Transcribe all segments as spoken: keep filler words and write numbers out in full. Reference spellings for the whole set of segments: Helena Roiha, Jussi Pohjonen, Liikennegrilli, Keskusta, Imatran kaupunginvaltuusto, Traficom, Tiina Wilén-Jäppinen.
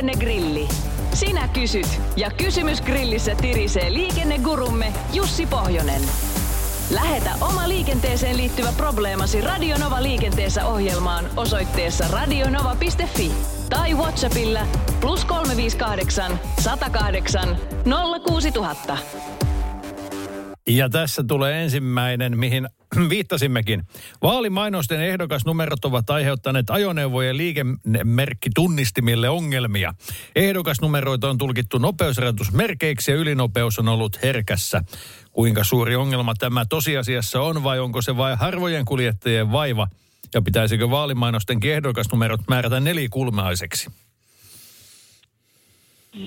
Liikennegrilli. Sinä kysyt ja kysymys grillissä tirisee liikennegurumme Jussi Pohjonen. Lähetä oma liikenteeseen liittyvä probleemasi Radionova liikenteessä ohjelmaan osoitteessa radionova piste fi tai WhatsAppilla plus kolme viisi kahdeksan, sata kahdeksan, nolla kuusi tuhatta. Ja tässä tulee ensimmäinen, mihin viittasimmekin. Vaalimainosten ehdokasnumerot ovat aiheuttaneet ajoneuvojen liikemerkkitunnistimille ongelmia. Ehdokasnumeroita on tulkittu nopeusrajoitusmerkeiksi ja ylinopeus on ollut herkässä. Kuinka suuri ongelma tämä tosiasiassa on vai onko se vain harvojen kuljettajien vaiva? Ja pitäisikö vaalimainostenkin ehdokasnumerot määrätä nelikulmaiseksi?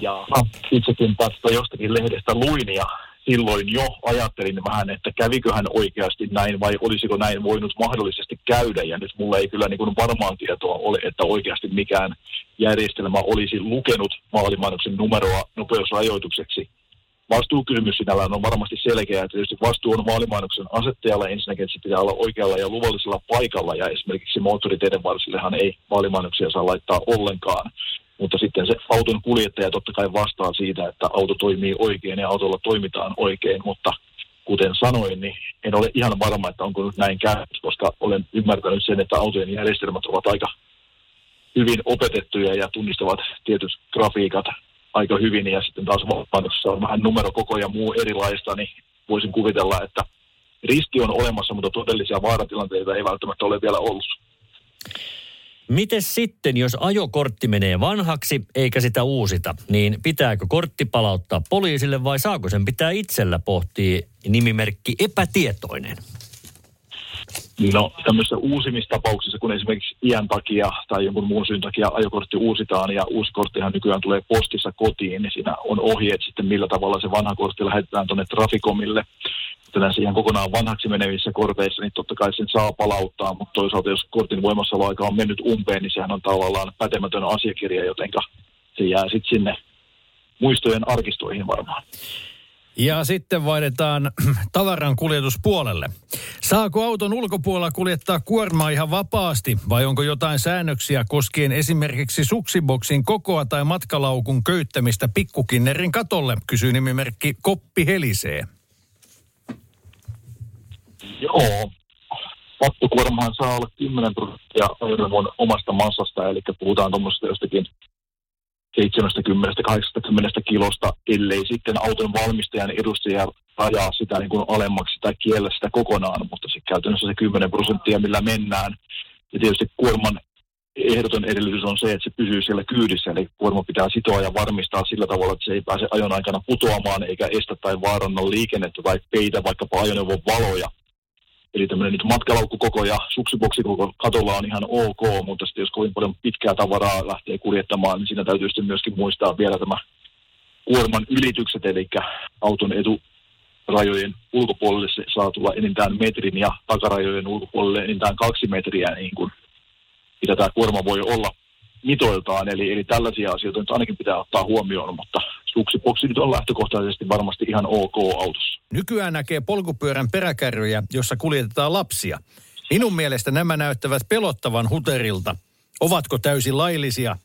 Ja itsekin tästä jostakin lehdestä luin ja silloin jo ajattelin vähän, että käviköhän oikeasti näin vai olisiko näin voinut mahdollisesti käydä. Ja nyt mulla ei kyllä niin kuin varmaan tietoa ole, että oikeasti mikään järjestelmä olisi lukenut vaalimainoksen numeroa nopeusrajoitukseksi. Vastuukysymys sinällään on varmasti selkeä. Tietysti vastuu on vaalimainoksen asettajalla. Ensinnäkin se pitää olla oikealla ja luvallisella paikalla. Ja esimerkiksi moottoriteiden varsillehan ei vaalimainoksia saa laittaa ollenkaan. Mutta sitten se auton kuljettaja totta kai vastaa siitä, että auto toimii oikein ja autolla toimitaan oikein. Mutta kuten sanoin, niin en ole ihan varma, että onko nyt näin käynyt, koska olen ymmärtänyt sen, että autojen järjestelmät ovat aika hyvin opetettuja ja tunnistavat tietyt grafiikat aika hyvin. Ja sitten taas vaalimainoksessa on vähän numerokoko ja muu erilaista, niin voisin kuvitella, että riski on olemassa, mutta todellisia vaaratilanteita ei välttämättä ole vielä ollut. Mites sitten, jos ajokortti menee vanhaksi eikä sitä uusita, niin pitääkö kortti palauttaa poliisille vai saako sen pitää itsellä pohtia nimimerkki epätietoinen? No tämmöisissä uusimistapauksissa, kun esimerkiksi iän takia tai jonkun muun syyn takia ajokortti uusitaan ja uusi korttihan nykyään tulee postissa kotiin, niin siinä on ohjeet sitten millä tavalla se vanha kortti lähetetään tuonne Traficomille. Tänään ihan kokonaan vanhaksi menevissä korteissa, niin totta kai sen saa palauttaa, mutta toisaalta jos kortin voimassaoloaika on mennyt umpeen, niin sehän on tavallaan pätemätön asiakirja, jotenka se jää sitten sinne muistojen arkistoihin varmaan. Ja sitten vaihdetaan tavaran kuljetuspuolelle. Saako auton ulkopuolella kuljettaa kuormaa ihan vapaasti vai onko jotain säännöksiä koskien esimerkiksi suksiboksin kokoa tai matkalaukun köyttämistä pikkukinnerin katolle, kysyy nimimerkki Koppi Helisee. Joo, pakkokuormahan saa olla kymmenen prosenttia ajoneuvon omasta massasta, eli puhutaan tuommoisesta jostakin seitsemästäkymmenestä kahdeksankymmentä kilosta, ellei sitten auton valmistajan edustaja rajaa sitä niin kuin alemmaksi tai kiellä sitä kokonaan, mutta se käytännössä se kymmenen prosenttia, millä mennään. Ja tietysti kuorman ehdoton edellytys on se, että se pysyy siellä kyydissä, eli kuorma pitää sitoa ja varmistaa sillä tavalla, että se ei pääse ajon aikana putoamaan eikä estä tai vaaranna liikennettä tai peitä vaikkapa ajoneuvon valoja. Eli tämmöinen nyt matkalaukku ja suksiboksikoko katolla on ihan ok, mutta sitten jos kovin paljon pitkää tavaraa lähtee kuljettamaan, niin siinä täytyy sitten myöskin muistaa vielä tämä kuorman ylitykset, eli auton eturajojen ulkopuolelle se saa tulla enintään metrin ja takarajojen ulkopuolelle enintään kaksi metriä, niin kuin mitä tämä kuorma voi olla mitoiltaan. Eli, eli tällaisia asioita nyt ainakin pitää ottaa huomioon, mutta suksiboksi nyt on lähtökohtaisesti varmasti ihan ok autossa. Nykyään näkee polkupyörän peräkärryjä, jossa kuljetetaan lapsia. Minun mielestä nämä näyttävät pelottavan huterilta. Ovatko täysin laillisia?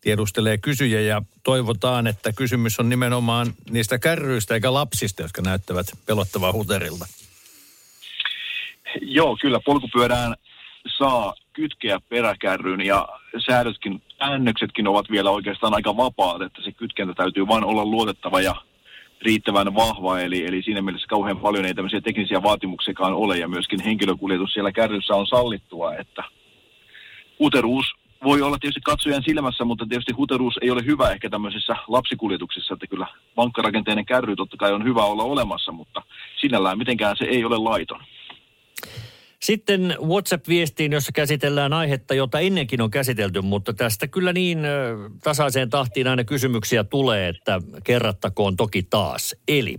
Tiedustelee kysyjä ja toivotaan, että kysymys on nimenomaan niistä kärryistä eikä lapsista, jotka näyttävät pelottavan huterilta. Joo, kyllä polkupyörään saa kytkeä peräkärryn ja säädötkin, säännöksetkin ovat vielä oikeastaan aika vapaat, että se kytkentä täytyy vain olla luotettava ja riittävän vahva, eli, eli siinä mielessä kauhean paljon ei tämmöisiä teknisiä vaatimuksiakaan ole, ja myöskin henkilökuljetus siellä kärryssä on sallittua, että huteruus voi olla tietysti katsojan silmässä, mutta tietysti huteruus ei ole hyvä ehkä tämmöisissä lapsikuljetuksissa, että kyllä vankkarakenteinen kärry totta kai on hyvä olla olemassa, mutta sinällään mitenkään se ei ole laiton. Sitten WhatsApp-viestiin, jossa käsitellään aihetta, jota ennenkin on käsitelty, mutta tästä kyllä niin tasaiseen tahtiin aina kysymyksiä tulee, että kerrattakoon toki taas. Eli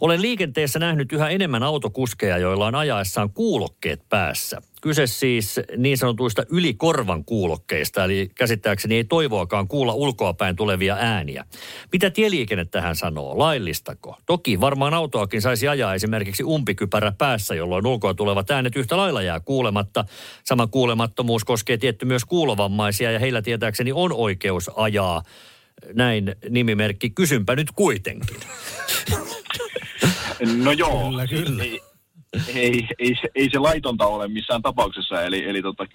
olen liikenteessä nähnyt yhä enemmän autokuskeja, joilla on ajaessaan kuulokkeet päässä. Kyse siis niin sanotuista ylikorvan kuulokkeista, eli käsittääkseni ei toivoakaan kuulla ulkoapäin tulevia ääniä. Mitä tieliikenne tähän sanoo? Laillistako? Toki varmaan autoakin saisi ajaa esimerkiksi umpikypärä päässä, jolloin ulkoa tulevat äänet yhtä lailla jää kuulematta. Sama kuulemattomuus koskee tietty myös kuulovammaisia ja heillä tietääkseni on oikeus ajaa näin nimimerkki. Kysynpä nyt kuitenkin. No joo. Kyllä, kyllä. Ei, ei, ei, se, ei se laitonta ole missään tapauksessa. Eli, eli tota,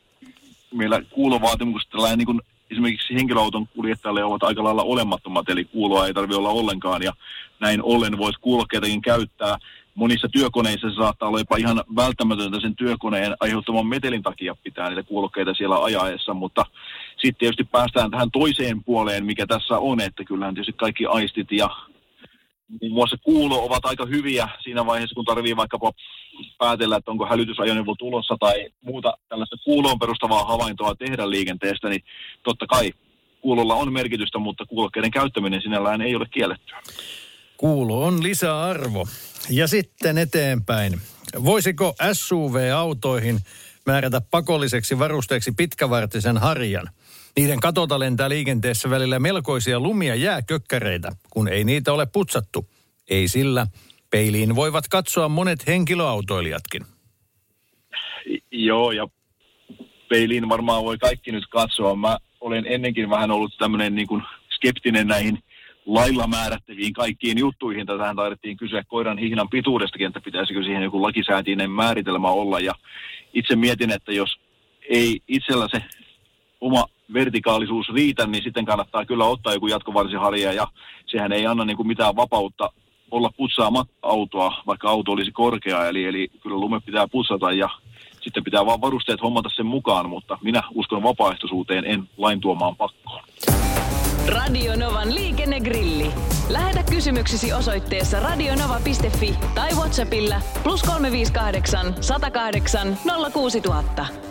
meillä kuulovaatimukset tällainen niin kuin esimerkiksi henkilöauton kuljettajalle ovat aika lailla olemattomat, eli kuuloa ei tarvitse olla ollenkaan, ja näin ollen voisi kuulokkeitakin käyttää. Monissa työkoneissa se saattaa olla jopa ihan välttämätöntä sen työkoneen aiheuttaman metelin takia pitää niitä kuulokkeita siellä ajaessa, mutta sitten tietysti päästään tähän toiseen puoleen, mikä tässä on, että kyllähän tietysti kaikki aistit ja muun muassa kuulo ovat aika hyviä siinä vaiheessa, kun tarvii vaikkapa päätellä, että onko hälytysajoneuvo tulossa tai muuta tällaista kuuloon perustavaa havaintoa tehdä liikenteestä, niin totta kai kuulolla on merkitystä, mutta kuulokkeiden käyttäminen sinällään ei ole kiellettyä. Kuulo on lisäarvo. Ja sitten eteenpäin. Voisiko S U V-autoihin määrätä pakolliseksi varusteeksi pitkävartisen harjan? Niiden katolta lentää liikenteessä välillä melkoisia lumia jääkökkäreitä, kun ei niitä ole putsattu. Ei sillä. Peiliin voivat katsoa monet henkilöautoilijatkin. Joo, ja peiliin varmaan voi kaikki nyt katsoa. Mä olen ennenkin vähän ollut tämmöinen niin kuin skeptinen näihin lailla määrättäviin kaikkiin juttuihin. Tätähän taidettiin kysyä koiran hihnan pituudestakin, että pitäisikö siihen joku lakisääteinen määritelmä olla. Ja itse mietin, että jos ei itsellä se oma vertikaalisuus riitä, niin sitten kannattaa kyllä ottaa joku jatkovarsiharja, ja sehän ei anna niin kuin mitään vapautta olla putsaamatta autoa, vaikka auto olisi korkea, eli, eli kyllä lume pitää putsata ja sitten pitää vaan varusteet hommata sen mukaan, mutta minä uskon vapaaehtoisuuteen, en lain tuomaan pakkoon. Radionovan liikennegrilli. Lähetä kysymyksesi osoitteessa radionova piste fi tai WhatsAppilla plus kolme viisi kahdeksan sata kahdeksan nolla kuusi tuhatta.